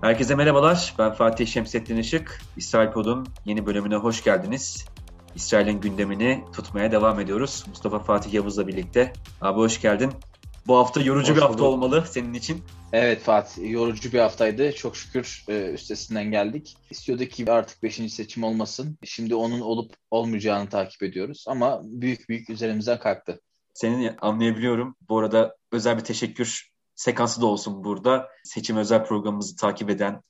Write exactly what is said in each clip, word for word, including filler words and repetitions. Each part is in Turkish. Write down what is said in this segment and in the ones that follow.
Herkese merhabalar, ben Fatih Şemsettin Işık. İsrail Pod'un yeni bölümüne hoş geldiniz. İsrail'in gündemini tutmaya devam ediyoruz. Mustafa Fatih Yavuz'la birlikte. Abi hoş geldin. Bu hafta yorucu hoş bir hafta oldu. Olmalı senin için. Evet Fatih, yorucu bir haftaydı. Çok şükür üstesinden geldik. İstiyorduk ki artık beşinci seçim olmasın. Şimdi onun olup olmayacağını takip ediyoruz. Ama büyük büyük üzerimizden kalktı. Seni anlayabiliyorum. Bu arada özel bir teşekkür sekansı da olsun burada. Seçim özel programımızı takip eden,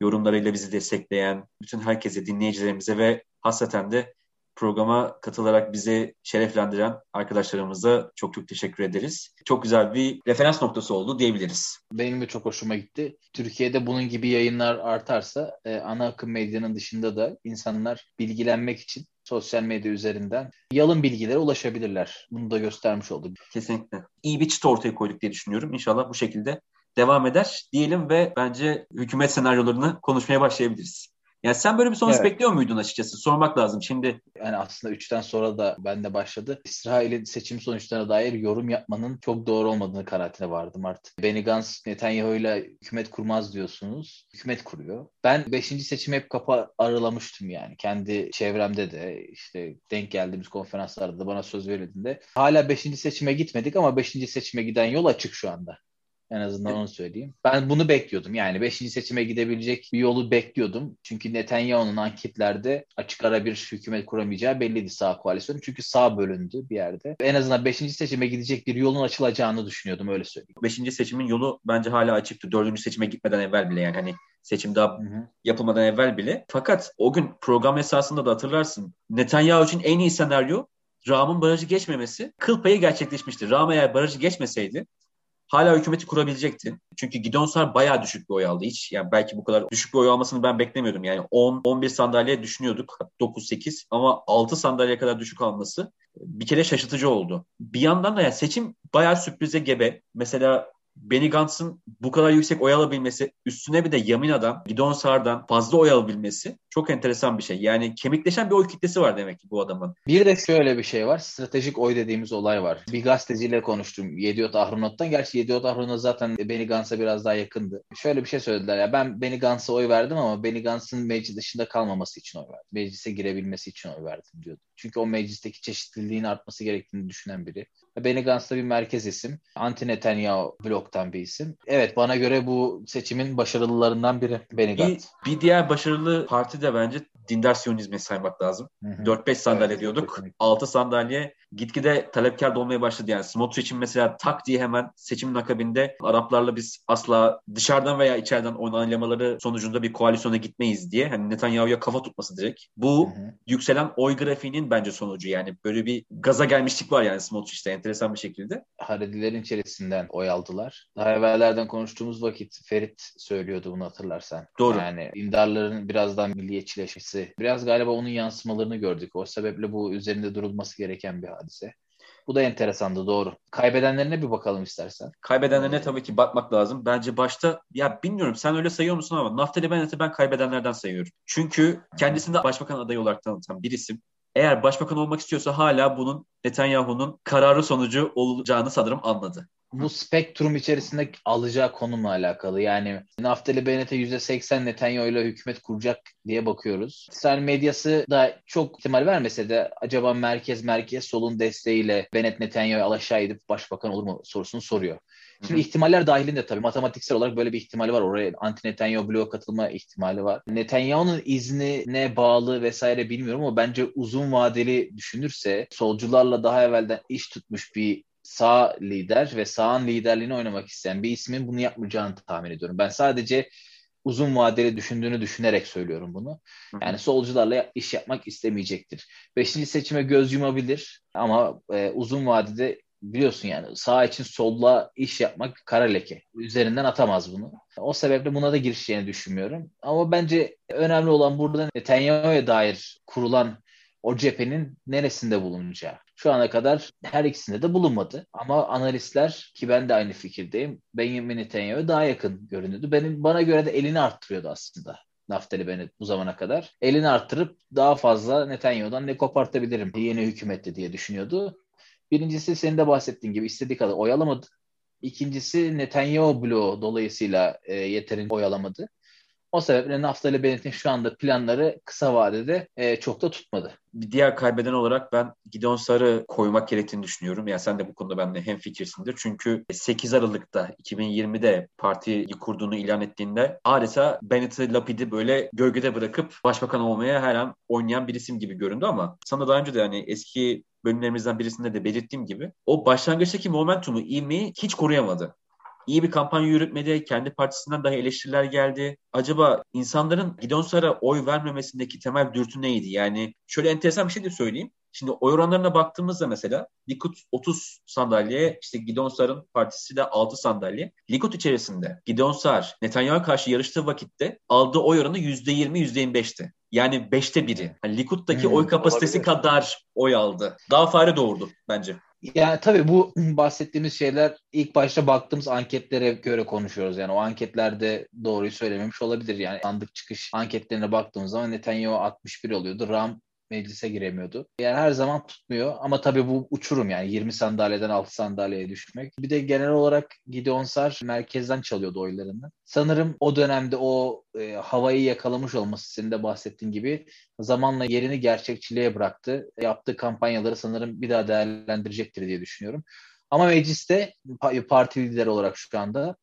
yorumlarıyla bizi destekleyen bütün herkese, dinleyicilerimize ve hasreten de programa katılarak bizi şereflendiren arkadaşlarımıza çok çok teşekkür ederiz. Çok güzel bir referans noktası oldu diyebiliriz. Benim de çok hoşuma gitti. Türkiye'de bunun gibi yayınlar artarsa ana akım medyanın dışında da insanlar bilgilenmek için sosyal medya üzerinden yalın bilgilere ulaşabilirler. Bunu da göstermiş olduk. Kesinlikle. İyi bir çıta ortaya koyduk diye düşünüyorum. İnşallah bu şekilde devam eder diyelim ve bence hükümet senaryolarını konuşmaya başlayabiliriz. Yani sen böyle bir sonuç evet. bekliyor muydun açıkçası? Sormak lazım şimdi. Yani aslında üçten sonra da bende başladı. İsrail'in seçim sonuçlarına dair yorum yapmanın çok doğru olmadığını kanaatine vardım artık. Benny Gantz, Netanyahu'yla hükümet kurmaz diyorsunuz. Hükümet kuruyor. Ben beşinci seçimi hep kapa aralamıştım yani. Kendi çevremde de işte denk geldiğimiz konferanslarda da bana söz verildiğinde. Hala beşinci seçime gitmedik ama beşinci seçime giden yol açık şu anda. En azından onu söyleyeyim. Ben bunu bekliyordum. Yani beşinci seçime gidebilecek bir yolu bekliyordum. Çünkü Netanyahu'nun anketlerde açık ara bir hükümet kuramayacağı belliydi sağ koalisyonu. Çünkü sağ bölündü bir yerde. En azından beşinci seçime gidecek bir yolun açılacağını düşünüyordum, öyle söyleyeyim. beşinci seçimin yolu bence hala açıktı. dördüncü seçime gitmeden evvel bile yani hani seçim daha hı hı. yapılmadan evvel bile. Fakat o gün program esasında da hatırlarsın. Netanyahu için en iyi senaryo Ra'am'ın barajı geçmemesi. Kıl payı gerçekleşmişti. Ra'am eğer barajı geçmeseydi hala hükümeti kurabilecekti. Çünkü Gideon Sa'ar bayağı düşük bir oy aldı. Hiç yani belki bu kadar düşük bir oy almasını ben beklemiyordum. Yani on on bir sandalye düşünüyorduk. dokuz sekiz ama altı sandalyeye kadar düşük alması bir kere şaşırtıcı oldu. Bir yandan da yani seçim bayağı sürprize gebe. Mesela Benny Gantz'ın bu kadar yüksek oy alabilmesi, üstüne bir de Yamina'dan, Gideon Sa'ar'dan fazla oy alabilmesi çok enteresan bir şey. Yani kemikleşen bir oy kitlesi var demek ki bu adamın. Bir de şöyle bir şey var. Stratejik oy dediğimiz olay var. Bir gazeteciyle konuştum Yediyot Ahronot'tan. Gerçi Yediyot Ahronot zaten Benny Gantz'a biraz daha yakındı. Şöyle bir şey söylediler. Ya ben Benny Gantz'a oy verdim ama Benny Gantz'ın meclis dışında kalmaması için oy verdim. Meclise girebilmesi için oy verdim diyordu. Çünkü o meclisteki çeşitliliğin artması gerektiğini düşünen biri. Benny Gantz da bir merkez isim. Anti Netanyahu bloktan bir isim. Evet, bana göre bu seçimin başarılılarından biri Benny Gantz. Bir, bir diğer başarılı parti de bence dindar siyonizmi saymak lazım. Hı hı. dört beş sandalye evet, diyorduk. Kesinlikle. altı sandalye gitgide talepkar olmaya başladı. Yani Smotrich'in mesela tak diye hemen seçimin akabinde Araplarla biz asla dışarıdan veya içeriden onaylamaları sonucunda bir koalisyona gitmeyiz diye. Hani Netanyahu'ya kafa tutması direkt. Bu hı hı. yükselen oy grafiğinin bence sonucu. Yani böyle bir gaza gelmişlik var yani Smotrich'te enteresan bir şekilde. Haredilerin içerisinden oy aldılar. Daha evvellerden konuştuğumuz vakit Ferit söylüyordu bunu hatırlarsan. Doğru. Yani dindarların birazdan milliyetçileşmesi. Biraz galiba onun yansımalarını gördük. O sebeple bu üzerinde durulması gereken bir hadise. Bu da enteresandı, doğru. Kaybedenlerine bir bakalım istersen. Kaybedenlerine hmm. tabii ki bakmak lazım. Bence başta, ya bilmiyorum sen öyle sayıyor musun ama Naftali Bennett'i ben kaybedenlerden sayıyorum. Çünkü kendisini de başbakan adayı olarak tanıtan bir isim. Eğer başbakan olmak istiyorsa hala bunun Netanyahu'nun kararı sonucu olacağını sanırım anladı. Bu spektrum içerisinde alacağı konumla alakalı. Yani Naftali Bennett'e yüzde seksen Netanyahu'yla hükümet kuracak diye bakıyoruz. İsrail medyası da çok ihtimal vermese de acaba merkez merkez solun desteğiyle Bennett Netanyahu'ya alaşağı edip başbakan olur mu sorusunu soruyor. Şimdi ihtimaller dahilinde tabii matematiksel olarak böyle bir ihtimali var. Oraya anti Netanyahu bloğa katılma ihtimali var. Netanyahu'nun iznine bağlı vesaire bilmiyorum ama bence uzun vadeli düşünürse solcularla daha evvelden iş tutmuş bir sağ lider ve sağın liderliğini oynamak isteyen bir ismin bunu yapmayacağını tahmin ediyorum. Ben sadece uzun vadeli düşündüğünü düşünerek söylüyorum bunu. Yani solcularla iş yapmak istemeyecektir. Beşinci seçime göz yumabilir ama e, uzun vadede biliyorsun yani sağ için solla iş yapmak kara leke. Üzerinden atamaz bunu. O sebeple buna da girişeceğini düşünmüyorum. Ama bence önemli olan burada Netanyahu'ya dair kurulan o cephenin neresinde bulunacağı. Şu ana kadar her ikisinde de bulunmadı. Ama analistler, ki ben de aynı fikirdeyim, Benjamin Netanyahu daha yakın görünüyordu. Benim, bana göre de elini arttırıyordu aslında Naftali Bennett bu zamana kadar. Elini arttırıp daha fazla Netanyahu'dan ne kopartabilirim yeni hükümette diye düşünüyordu. Birincisi senin de bahsettiğin gibi istediği kadar oy alamadı. İkincisi Netanyahu bloğu dolayısıyla e, yeterince oy alamadı. O sebeple Naftali Bennett'in şu anda planları kısa vadede e, çok da tutmadı. Bir diğer kaybeden olarak ben Gideon Sa'ar'ı koymak gerektiğini düşünüyorum. Yani sen de bu konuda benimle hemfikirsindir. Çünkü sekiz Aralık'ta iki bin yirmide partiyi kurduğunu ilan ettiğinde adeta Bennett'i, Lapid'i böyle gölgede bırakıp başbakan olmaya her an oynayan bir isim gibi göründü ama sana daha önce de hani eski bölümlerimizden birisinde de belirttiğim gibi o başlangıçtaki momentumu, ivmeyi hiç koruyamadı. İyi bir kampanya yürütmedi. Kendi partisinden dahi eleştiriler geldi. Acaba insanların Gideon Sa'ar'a oy vermemesindeki temel dürtü neydi? Yani şöyle enteresan bir şey de söyleyeyim. Şimdi oy oranlarına baktığımızda mesela Likud otuz sandalyeye, işte Gideon Sa'ar'ın partisi de altı sandalye. Likud içerisinde Gideon Sa'ar Netanyahu'ya karşı yarıştığı vakitte aldığı oy oranı yüzde yirmi yüzde yirmi beşti. Yani beşte biri. Yani Likud'daki hmm, oy kapasitesi olabilir. Kadar oy aldı. Daha fare doğurdu bence. Yani tabii bu bahsettiğimiz şeyler ilk başta baktığımız anketlere göre konuşuyoruz. Yani o anketlerde doğruyu söylememiş olabilir. Yani sandık çıkış anketlerine baktığımız zaman Netanyahu altmış bir oluyordu. Ra'am meclise giremiyordu. Yani her zaman tutmuyor ama tabii bu uçurum, yani yirmi sandalyeden altı sandalyeye düşmek. Bir de genel olarak Gideon Sa'ar merkezden çalıyordu oylarını. Sanırım o dönemde o e, havayı yakalamış olması, senin de bahsettiğin gibi, zamanla yerini gerçekçiliğe bıraktı. Yaptığı kampanyaları sanırım bir daha değerlendirecektir diye düşünüyorum. Ama mecliste parti lideri olarak şu anda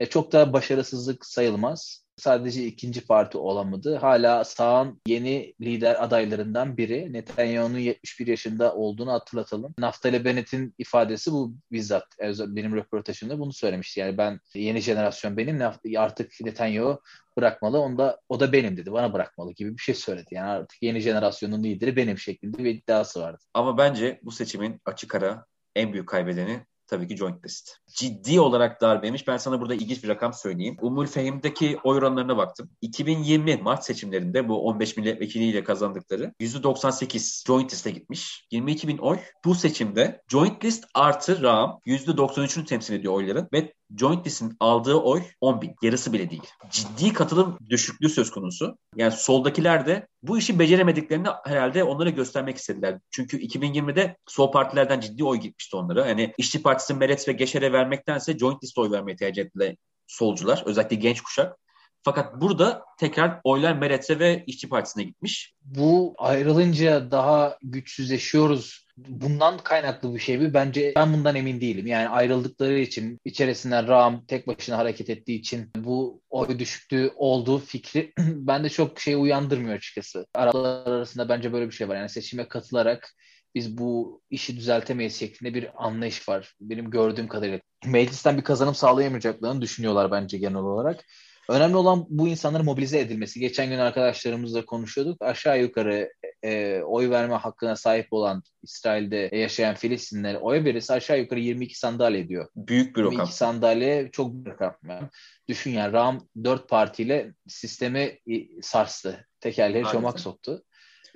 e, çok da başarısızlık sayılmaz. Sadece ikinci parti olamadı. Hala sağın yeni lider adaylarından biri. Netanyahu'nun yetmiş bir yaşında olduğunu hatırlatalım. Naftali Bennett'in ifadesi bu bizzat. Benim röportajımda bunu söylemişti. Yani ben, yeni jenerasyon benim, artık Netanyahu bırakmalı. Onda, o da benim dedi. Bana bırakmalı gibi bir şey söyledi. Yani artık yeni jenerasyonun lideri benim şeklinde bir iddiası vardı. Ama bence bu seçimin açık ara en büyük kaybedeni tabii ki Joint List. Ciddi olarak darbeymiş. Ben sana burada ilginç bir rakam söyleyeyim. Umm el-Fahm'deki oy oranlarına baktım. iki bin yirmi Mart seçimlerinde bu on beş milletvekiliyle kazandıkları yüzde doksan sekiz Joint List'e gitmiş. yirmi iki bin oy. Bu seçimde Joint List artı Ra'am yüzde doksan üçünü temsil ediyor oyların ve Joint List'in aldığı oy on bin. Yarısı bile değil. Ciddi katılım düşüklüğü söz konusu. Yani soldakiler de bu işi beceremediklerini herhalde onlara göstermek istediler. Çünkü iki bin yirmide sol partilerden ciddi oy gitmişti onlara. Yani İşçi Partisi Meretz ve Geçer'e vermektense Joint List'e oy vermeyi tercih ettiler solcular. Özellikle genç kuşak. Fakat burada tekrar oylar Meretz'e ve İşçi Partisi'ne gitmiş. Bu ayrılınca daha güçsüzleşiyoruz. Bundan kaynaklı bir şey mi? Bence ben bundan emin değilim. Yani ayrıldıkları için, içerisinden Ra'am tek başına hareket ettiği için bu oy düşüklüğü olduğu fikri bende çok şey uyandırmıyor açıkçası. Aralar arasında bence böyle bir şey var. Yani seçime katılarak biz bu işi düzeltemeyiz şeklinde bir anlayış var. Benim gördüğüm kadarıyla. Meclisten bir kazanım sağlayamayacaklarını düşünüyorlar bence genel olarak. Önemli olan bu insanların mobilize edilmesi. Geçen gün arkadaşlarımızla konuşuyorduk. Aşağı yukarı e, oy verme hakkına sahip olan İsrail'de yaşayan Filistinliler oy verisi aşağı yukarı yirmi iki sandalye diyor. Büyük bir rakam. yirmi iki sandalye çok büyük rakam. Yani düşün yani Ra'am dört partiyle sistemi sarstı. Tekerleri çomak soktu.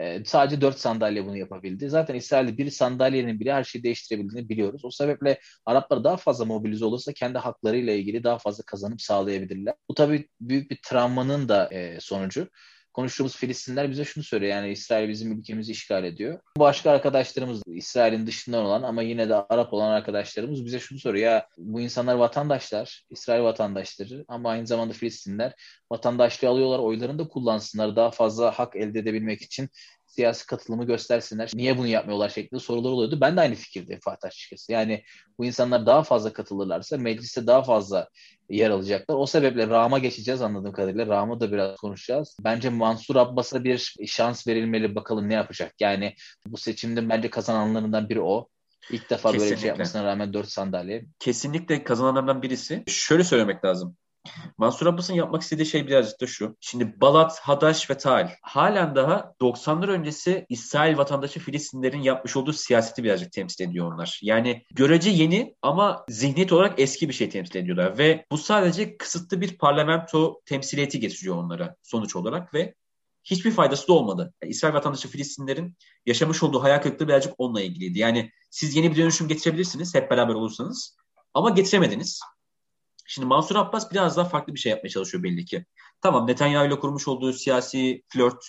E, sadece dört sandalye bunu yapabildi. Zaten İsrail'de bir sandalyenin bile her şeyi değiştirebildiğini biliyoruz. O sebeple Araplar daha fazla mobilize olursa kendi haklarıyla ilgili daha fazla kazanım sağlayabilirler. Bu tabii büyük bir travmanın da e, sonucu. Konuştuğumuz Filistinler bize şunu söylüyor. Yani İsrail bizim ülkemizi işgal ediyor. Başka arkadaşlarımız, İsrail'in dışından olan ama yine de Arap olan arkadaşlarımız bize şunu soruyor. Ya bu insanlar vatandaşlar, İsrail vatandaşları ama aynı zamanda Filistinler vatandaşlığı alıyorlar. Oylarını da kullansınlar. Daha fazla hak elde edebilmek için siyasi katılımı göstersinler. Niye bunu yapmıyorlar şeklinde sorular oluyordu. Ben de aynı fikirdeyim Fatih açıkçası. Yani bu insanlar daha fazla katılırlarsa mecliste daha fazla yer alacaklar. O sebeple Ra'am'a geçeceğiz anladığım kadarıyla. Ra'am'a da biraz konuşacağız. Bence Mansur Abbas'a bir şans verilmeli. Bakalım ne yapacak? Yani bu seçimde bence kazananlarından biri o. İlk defa Kesinlikle. Böyle bir şey yapmasına rağmen dört sandalye. Kesinlikle kazananlardan birisi. Şöyle söylemek lazım. Mansur Abbas'ın yapmak istediği şey birazcık da şu. Şimdi Balat, Hadaş ve Taal halen daha doksanlar öncesi İsrail vatandaşı Filistinlerin yapmış olduğu siyaseti birazcık temsil ediyor onlar. Yani görece yeni ama zihniyet olarak eski bir şey temsil ediyorlar ve bu sadece kısıtlı bir parlamento temsiliyeti getiriyor onlara sonuç olarak ve hiçbir faydası da olmadı. Yani İsrail vatandaşı Filistinlerin yaşamış olduğu hayal kırıklığı birazcık onunla ilgiliydi. Yani siz yeni bir dönüşüm getirebilirsiniz hep beraber olursanız ama getiremediniz. Şimdi Mansur Abbas biraz daha farklı bir şey yapmaya çalışıyor belli ki. Tamam, Netanyahu ile kurmuş olduğu siyasi flört,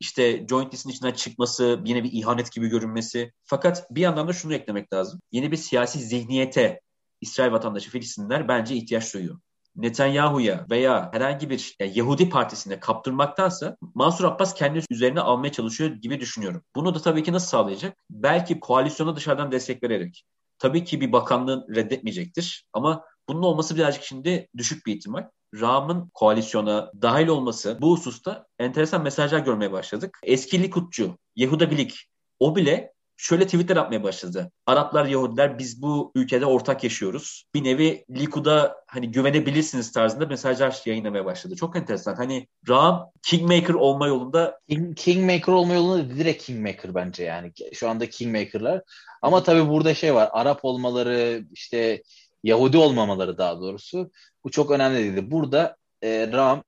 işte Joint List'in içinden çıkması, yine bir ihanet gibi görünmesi. Fakat bir yandan da şunu eklemek lazım. Yeni bir siyasi zihniyete İsrail vatandaşı Filistinler bence ihtiyaç duyuyor. Netanyahu'ya veya herhangi bir Yahudi partisine kaptırmaktansa Mansur Abbas kendi üzerine almaya çalışıyor gibi düşünüyorum. Bunu da tabii ki nasıl sağlayacak? Belki koalisyona dışarıdan destek vererek. Tabii ki bir bakanlığın reddetmeyecektir ama bunun olması birazcık şimdi düşük bir ihtimal. Ra'am'ın koalisyona dahil olması bu hususta enteresan mesajlar görmeye başladık. Eski Likudcu Yehuda Glik o bile şöyle tweetler atmaya başladı. Araplar, Yahudiler biz bu ülkede ortak yaşıyoruz. Bir nevi Likud'a hani güvenebilirsiniz tarzında mesajlar yayınlamaya başladı. Çok enteresan. Hani Ra'am Kingmaker olma yolunda. King, Kingmaker olma yolunda direkt Kingmaker bence yani. Şu anda Kingmaker'lar. Ama tabii burada şey var. Arap olmaları işte Yahudi olmamaları daha doğrusu. Bu çok önemli değildi. Burada e, Ra'am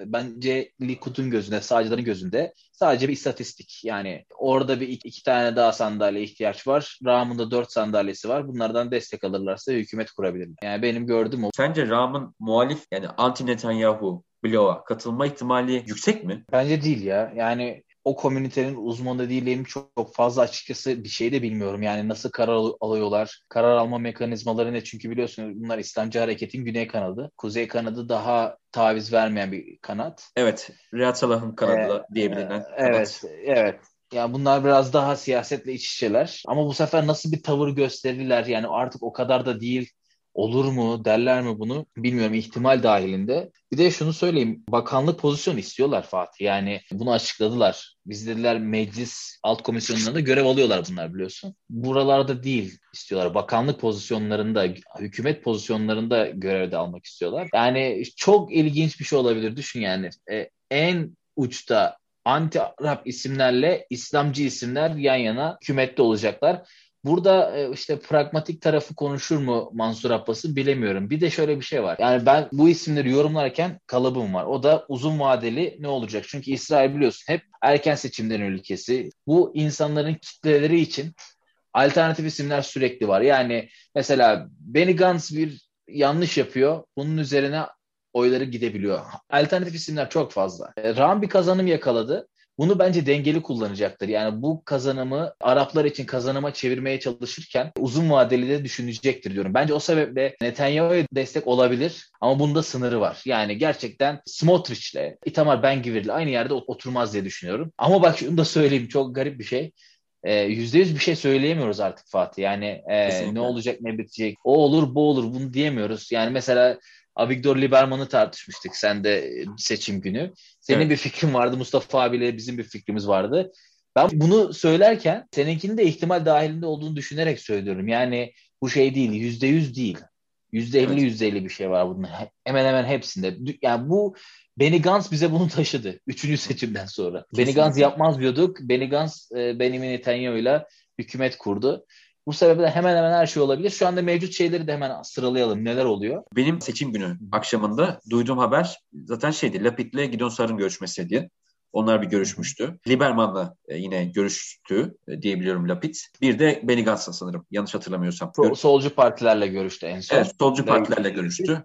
bence Likud'un gözünde, sağcıların gözünde sadece bir istatistik. Yani orada bir iki, iki tane daha sandalye ihtiyaç var. Ra'am'ın da dört sandalyesi var. Bunlardan destek alırlarsa hükümet kurabilirler. Yani benim gördüğüm o. Sence Ra'am'ın muhalif yani anti Netanyahu bloğa katılma ihtimali yüksek mi? Bence değil ya. Yani o komünitenin uzmanı değilim. Çok, çok fazla açıkçası bir şey de bilmiyorum. Yani nasıl karar al- alıyorlar? Karar alma mekanizmaları ne? Çünkü biliyorsunuz bunlar İslamcı hareketin güney kanadı. Kuzey kanadı daha taviz vermeyen bir kanat. Evet. Riyad Salah'ın kanadı ee, diyebiliriz. Evet. Kanat. Evet. Yani bunlar biraz daha siyasetle iç içeler. Ama bu sefer nasıl bir tavır gösterirler? Yani artık o kadar da değil. Olur mu? Derler mi bunu? Bilmiyorum. İhtimal dahilinde. Bir de şunu söyleyeyim. Bakanlık pozisyonu istiyorlar Fatih. Yani bunu açıkladılar. Biz dediler meclis alt komisyonlarında görev alıyorlar bunlar biliyorsun. Buralarda değil istiyorlar. Bakanlık pozisyonlarında, hükümet pozisyonlarında görevde almak istiyorlar. Yani çok ilginç bir şey olabilir. Düşün yani. E, en uçta anti-Arap isimlerle İslamcı isimler yan yana hükümette olacaklar. Burada işte pragmatik tarafı konuşur mu Mansur Abbas'ı bilemiyorum. Bir de şöyle bir şey var. Yani ben bu isimleri yorumlarken kalıbım var. O da uzun vadeli ne olacak? Çünkü İsrail biliyorsun hep erken seçimlerin ülkesi. Bu insanların kitleleri için alternatif isimler sürekli var. Yani mesela Benny Gantz bir yanlış yapıyor. Bunun üzerine oyları gidebiliyor. Alternatif isimler çok fazla. Ra'am bir kazanım yakaladı. Bunu bence dengeli kullanacaktır. Yani bu kazanımı Araplar için kazanıma çevirmeye çalışırken uzun vadeli de düşünecektir diyorum. Bence o sebeple Netanyahu'ya destek olabilir ama bunda sınırı var. Yani gerçekten Smotrich'le, Itamar Ben-Gvir'le aynı yerde oturmaz diye düşünüyorum. Ama bak şunu da söyleyeyim çok garip bir şey. E, yüzde yüz bir şey söyleyemiyoruz artık Fatih. Yani e, ne olacak ne bitecek o olur bu olur bunu diyemiyoruz. Yani mesela Avigdor Lieberman'ı tartışmıştık sen de seçim günü. Senin evet. Bir fikrin vardı Mustafa abiyle bizim bir fikrimiz vardı. Ben bunu söylerken seninkinin de ihtimal dahilinde olduğunu düşünerek söylüyorum. Yani bu şey değil yüzde yüz değil. yüzde elli evet. yüzde elli bir şey var bunun hemen hemen hepsinde. Yani bu Benny Gantz bize bunu taşıdı üçüncü seçimden sonra. Kesinlikle. Benny Gantz yapmaz diyorduk. Benny Gantz Benjamin Netanyahu'yla hükümet kurdu. Bu sebeple hemen hemen her şey olabilir. Şu anda mevcut şeyleri de hemen sıralayalım. Neler oluyor? Benim seçim günü akşamında duyduğum haber zaten şeydi. Lapid'le Gideon Sa'ar'ın görüşmesi diye. Onlar bir görüşmüştü. Lieberman'la yine görüştü diyebiliyorum Lapid. Bir de Benny Gantz'la sanırım. Yanlış hatırlamıyorsam. Sol, solcu partilerle görüştü en son. Evet, solcu partilerle görüştü.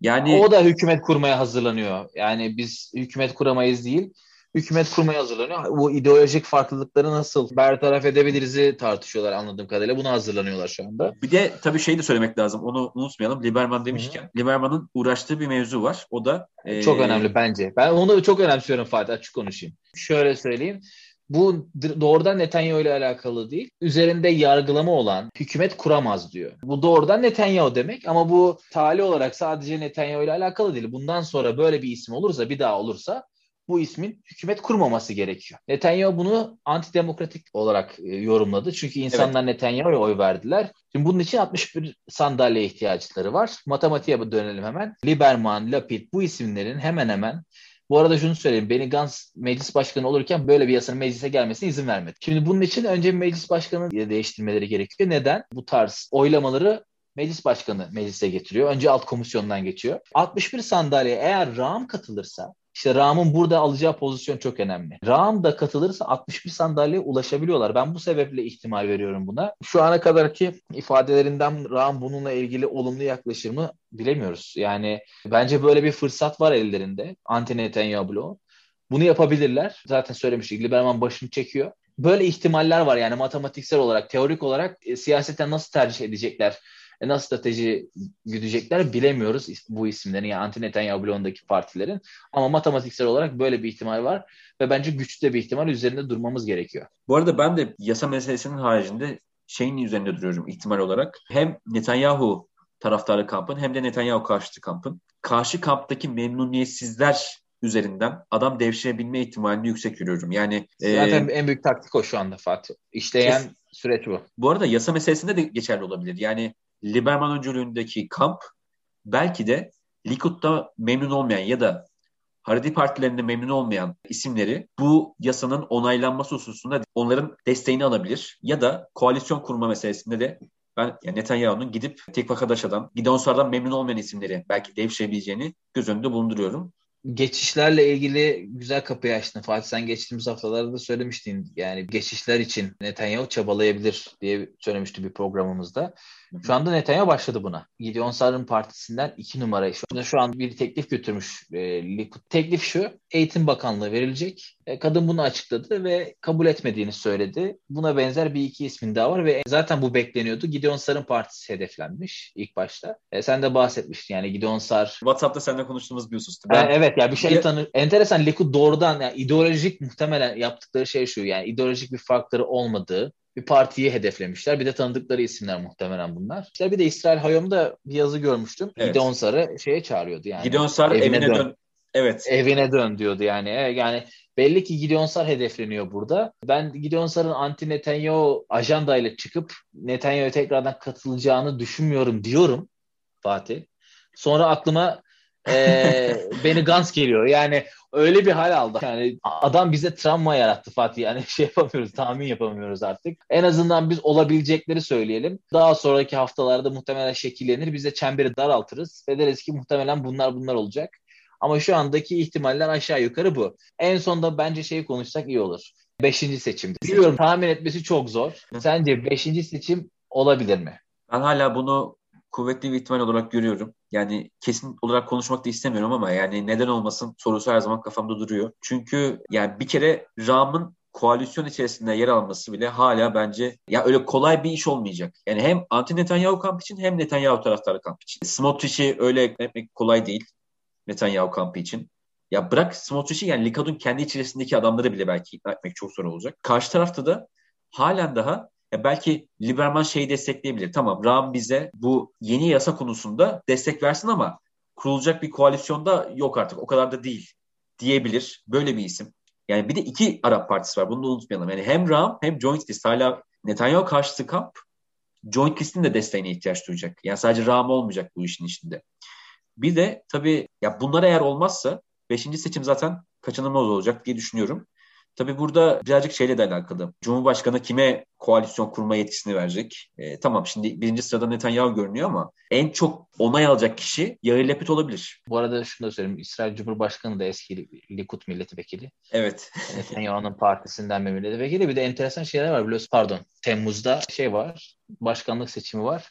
Yani o da hükümet kurmaya hazırlanıyor. Yani biz hükümet kuramayız değil. Hükümet kurmaya hazırlanıyor. Bu ideolojik farklılıkları nasıl bertaraf edebiliriz'i tartışıyorlar anladığım kadarıyla. Buna hazırlanıyorlar şu anda. Bir de tabii şeyi de söylemek lazım. Onu unutmayalım. Lieberman demişken. Hı-hı. Lieberman'ın uğraştığı bir mevzu var. O da ee... çok önemli bence. Ben onu çok önemsiyorum Fatih. Açık konuşayım. Şöyle söyleyeyim. Bu doğrudan Netanyahu ile alakalı değil. Üzerinde yargılama olan hükümet kuramaz diyor. Bu doğrudan Netanyahu demek ama bu tali olarak sadece Netanyahu ile alakalı değil. Bundan sonra böyle bir isim olursa bir daha olursa bu ismin hükümet kurmaması gerekiyor. Netanyahu bunu antidemokratik olarak yorumladı. Çünkü insanlar evet. Netanyahu'ya oy verdiler. Şimdi bunun için altmış bir sandalye ihtiyaçları var. Matematiğe dönelim hemen. Lieberman, Lapid bu isimlerin hemen hemen. Bu arada şunu söyleyeyim. Benny Gantz meclis başkanı olurken böyle bir yasanın meclise gelmesine izin vermedi. Şimdi bunun için önce meclis başkanını değiştirmeleri gerekiyor. Neden? Bu tarz oylamaları meclis başkanı meclise getiriyor. Önce alt komisyondan geçiyor. altmış bir sandalye eğer Ra'am katılırsa İşte Ra'am'ın burada alacağı pozisyon çok önemli. Ra'am da katılırsa altmış bir sandalyeye ulaşabiliyorlar. Ben bu sebeple ihtimal veriyorum buna. Şu ana kadarki ifadelerinden Ra'am bununla ilgili olumlu yaklaşır mı bilemiyoruz. Yani bence böyle bir fırsat var ellerinde. Anti-Netanyahu bloğu. Bunu yapabilirler. Zaten söylemiştik. Lieberman başını çekiyor. Böyle ihtimaller var yani matematiksel olarak, teorik olarak e, siyaseten nasıl tercih edecekler? E, nasıl strateji güdecekler bilemiyoruz bu isimlerin, yani anti Netanyahu bloğundaki partilerin. Ama matematiksel olarak böyle bir ihtimal var ve bence güçlü bir ihtimal, üzerinde durmamız gerekiyor. Bu arada ben de yasa meselesinin haricinde şeyin üzerinde duruyorum ihtimal olarak. Hem Netanyahu taraftarı kampın hem de Netanyahu karşıtı kampın. Karşı kamptaki memnuniyetsizler üzerinden adam devşirebilme ihtimalini yüksek görüyorum. Yani zaten e, en büyük taktik o şu anda Fatih. İşleyen kes, süreç bu. Bu arada yasa meselesinde de geçerli olabilir. Yani Lieberman öncülüğündeki kamp belki de Likud'da memnun olmayan ya da Haredi partilerinde memnun olmayan isimleri bu yasanın onaylanması hususunda onların desteğini alabilir. Ya da koalisyon kurma meselesinde de ben yani Netanyahu'nun gidip Tekvakadaş'dan, Gideon Sa'ar'dan memnun olmayan isimleri belki devşirebileceğini göz önünde bulunduruyorum. Geçişlerle ilgili güzel kapıyı açtın Fatih. Sen geçtiğimiz haftalarda da söylemiştin. Yani geçişler için Netanyahu çabalayabilir diye söylemişti bir programımızda. Şu anda Netanyahu başladı buna. Gideon Sa'ar'ın partisinden iki numarayı. Şu anda şu an bir teklif götürmüş. Teklif şu: Eğitim Bakanlığı verilecek. Kadın bunu açıkladı ve kabul etmediğini söyledi. Buna benzer bir iki ismin daha var ve zaten bu bekleniyordu. Gideon Sa'ar'ın partisi hedeflenmiş ilk başta. E, sen de bahsetmiştin yani Gideon Sa'ar. WhatsApp'ta seninle konuştuğumuz bir husustu. Ben... E, evet ya bir şey tanı. Enteresan, Likud doğrudan yani ideolojik, muhtemelen yaptıkları şey şu, yani ideolojik bir farkları olmadığı bir partiyi hedeflemişler. Bir de tanıdıkları isimler muhtemelen bunlar. İşte bir de İsrail Hayom'da bir yazı görmüştüm. Evet. Gideon Sa'ar'ı şeye çağırıyordu yani. Gideon Sa'ar evine, evine dön. dön. Evet. Evine dön diyordu yani. Yani belli ki Gideon Sa'ar hedefleniyor burada. Ben Gideon Sa'ar'ın anti Netanyahu ajandayla çıkıp Netanyahu'ya tekrardan katılacağını düşünmüyorum diyorum Fatih. Sonra aklıma ee, Benny Gantz geliyor. Yani öyle bir hal aldı. Yani adam bize travma yarattı Fatih. Yani şey yapamıyoruz, tahmin yapamıyoruz artık. En azından biz olabilecekleri söyleyelim. Daha sonraki haftalarda muhtemelen şekillenir. Biz de çemberi daraltırız ve deriz ki muhtemelen bunlar bunlar olacak. Ama şu andaki ihtimaller aşağı yukarı bu. En sonunda bence şeyi konuşsak iyi olur. Beşinci seçim. Biliyorum tahmin etmesi çok zor. Sence beşinci seçim olabilir mi? Ben hala bunu kuvvetli bir ihtimal olarak görüyorum. Yani kesin olarak konuşmak da istemiyorum ama yani neden olmasın sorusu her zaman kafamda duruyor. Çünkü yani bir kere Ra'am'ın koalisyon içerisinde yer alması bile hala bence ya öyle kolay bir iş olmayacak. Yani hem anti Netanyahu kamp için hem Netanyahu taraftarı kamp için. Smotrich'i öyle etmek kolay değil Netanyahu kampı için. Ya bırak Smotrich'i, yani Likud'un kendi içerisindeki adamları bile belki ikna etmek çok zor olacak. Karşı tarafta da halen daha ya belki Lieberman şeyi destekleyebilir. Tamam, Ra'am bize bu yeni yasa konusunda destek versin ama kurulacak bir koalisyonda yok artık. O kadar da değil diyebilir. Böyle bir isim. Yani bir de iki Arap partisi var. Bunu da unutmayalım. Yani hem Ra'am hem Joint List. Hala Netanyahu karşıtı kamp Joint List'in de desteğine ihtiyaç duyacak. Yani sadece Ra'am olmayacak bu işin içinde. Bir de tabii ya bunlar eğer olmazsa beşinci seçim zaten kaçınılmaz olacak diye düşünüyorum. Tabii burada birazcık şeyle de alakalı. Cumhurbaşkanı kime koalisyon kurma yetkisini verecek? E, tamam şimdi birinci sırada Netanyahu görünüyor ama en çok onay alacak kişi Yair Lapid olabilir. Bu arada şunu da söyleyeyim. İsrail Cumhurbaşkanı da eski Likud milletvekili. Evet. Netanyahu'nun partisinden bir milletvekili. Bir de enteresan şeyler var biliyorsun. Pardon. Temmuz'da şey var. Başkanlık seçimi var.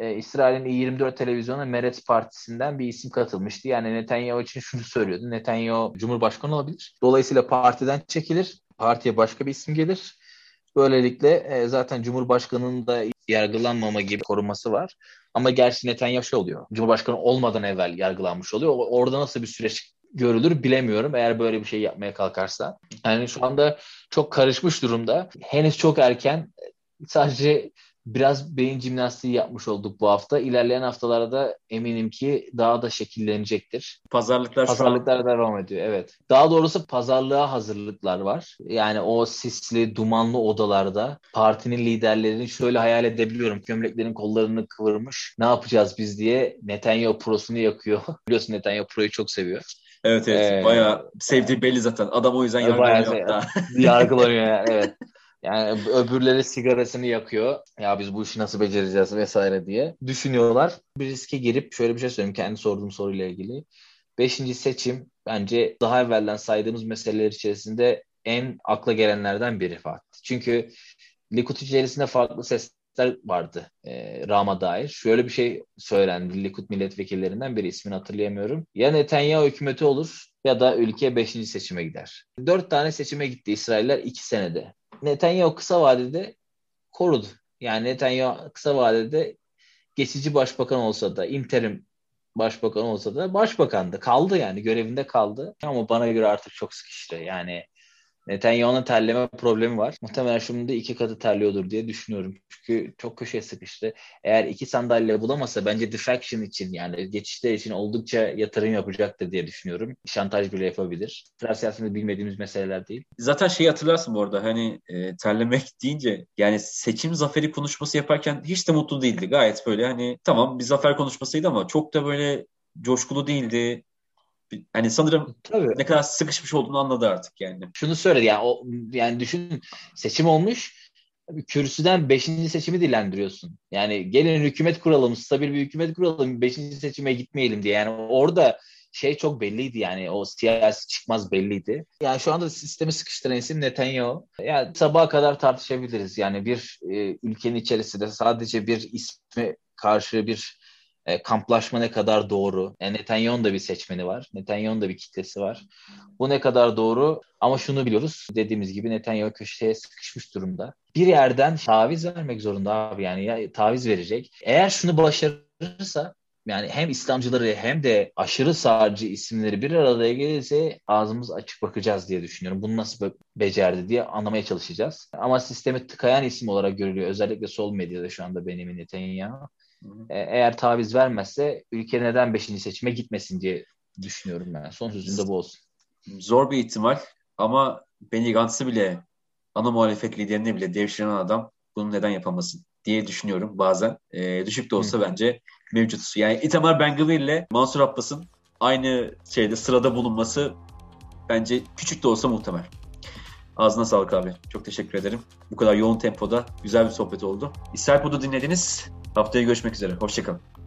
Ee, İsrail'in İ yirmi dört televizyonu Meretz partisinden bir isim katılmıştı. Yani Netanyahu için şunu söylüyordu: Netanyahu Cumhurbaşkanı olabilir. Dolayısıyla partiden çekilir. Partiye başka bir isim gelir. Böylelikle e, zaten Cumhurbaşkanı'nın da yargılanmama gibi koruması var. Ama gerçi Netanyahu şey oluyor. Cumhurbaşkanı olmadan evvel yargılanmış oluyor. Orada nasıl bir süreç görülür bilemiyorum eğer böyle bir şey yapmaya kalkarsa. Yani şu anda çok karışmış durumda. Henüz çok erken. Sadece biraz beyin jimnastiği yapmış olduk bu hafta. İlerleyen haftalarda eminim ki daha da şekillenecektir. Pazarlıklar Pazarlıklar devam ediyor, evet. Daha doğrusu pazarlığa hazırlıklar var. Yani o sisli, dumanlı odalarda partinin liderlerini şöyle hayal edebiliyorum. Gömleklerin kollarını kıvırmış. Ne yapacağız biz diye Netanyahu prosunu yakıyor. Biliyorsun Netanyahu proyu çok seviyor. Evet evet. Ee, bayağı sevdiği belli zaten. Adam o yüzden yargılanıyor. Yargılanıyor yani, evet. Yani öbürleri sigarasını yakıyor. Ya biz bu işi nasıl becereceğiz vesaire diye düşünüyorlar. Bir riske girip şöyle bir şey söyleyeyim kendi sorduğum soruyla ilgili. Beşinci seçim bence daha evvelden saydığımız meseleler içerisinde en akla gelenlerden biri Fatih. Çünkü Likud içerisinde farklı sesler vardı e, Ra'am'a dair. Şöyle bir şey söylendi Likud milletvekillerinden biri, ismini hatırlayamıyorum. Ya Netanyahu hükümeti olur ya da ülke beşinci seçime gider. Dört tane seçime gitti İsrailler iki senede. Netanyahu kısa vadede korudu. Yani Netanyahu kısa vadede geçici başbakan olsa da, interim başbakan olsa da başbakandı. Kaldı yani, görevinde kaldı. Ama bana göre artık çok sıkıştı. Yani Netanyahu'nun terleme problemi var. Muhtemelen şimdi iki katı terliyordur diye düşünüyorum. Çünkü çok köşeye sıkıştı. Eğer iki sandalye bulamasa bence defection için, yani geçişler için oldukça yatırım yapacaktır diye düşünüyorum. Şantaj bile yapabilir. Fransız siyasetinde bilmediğimiz meseleler değil. Zaten şeyi hatırlarsın bu arada, hani e, terlemek deyince, yani seçim zaferi konuşması yaparken hiç de mutlu değildi. Gayet böyle hani tamam bir zafer konuşmasıydı ama çok da böyle coşkulu değildi. Hani sanırım tabii ne kadar sıkışmış olduğunu anladı artık yani. Şunu söyledi yani, o, yani düşün, seçim olmuş, kürsüden beşinci seçimi dilendiriyorsun. Yani gelin hükümet kuralım, stabil bir hükümet kuralım, beşinci seçime gitmeyelim diye. Yani orada şey çok belliydi yani, o siyasi çıkmaz belliydi. Yani şu anda sistemi sıkıştıran isim Netanyahu. Yani sabaha kadar tartışabiliriz yani, bir e, ülkenin içerisinde sadece bir isme karşı bir E, kamplaşma ne kadar doğru? Yani Netanyahu'nun da bir seçmeni var. Netanyahu'nun da bir kitlesi var. Bu ne kadar doğru? Ama şunu biliyoruz. Dediğimiz gibi Netanyahu köşeye sıkışmış durumda. Bir yerden taviz vermek zorunda abi. Yani ya, taviz verecek. Eğer şunu başarırsa, yani hem İslamcıları hem de aşırı sağcı isimleri bir arada gelirse ağzımız açık bakacağız diye düşünüyorum. Bunu nasıl becerdi diye anlamaya çalışacağız. Ama sistemi tıkayan isim olarak görülüyor. Özellikle sol medyada şu anda Benjamin Netanyahu. Eğer taviz vermezse ülke neden beşinci seçime gitmesin diye düşünüyorum ben. Son sözüm de bu olsun. Zor bir ihtimal ama Benny Gantz'ı bile, ana muhalefet liderine bile devşiren adam bunu neden yapamasın diye düşünüyorum bazen. E, düşük de olsa Hı. bence mevcut. Yani Itamar Ben-Gvir ile Mansur Abbas'ın aynı şeyde sırada bulunması bence küçük de olsa muhtemel. Ağzına sağlık abi. Çok teşekkür ederim. Bu kadar yoğun tempoda güzel bir sohbet oldu. İsrail Pod'u dinlediniz. Haftaya görüşmek üzere. Hoşça kalın.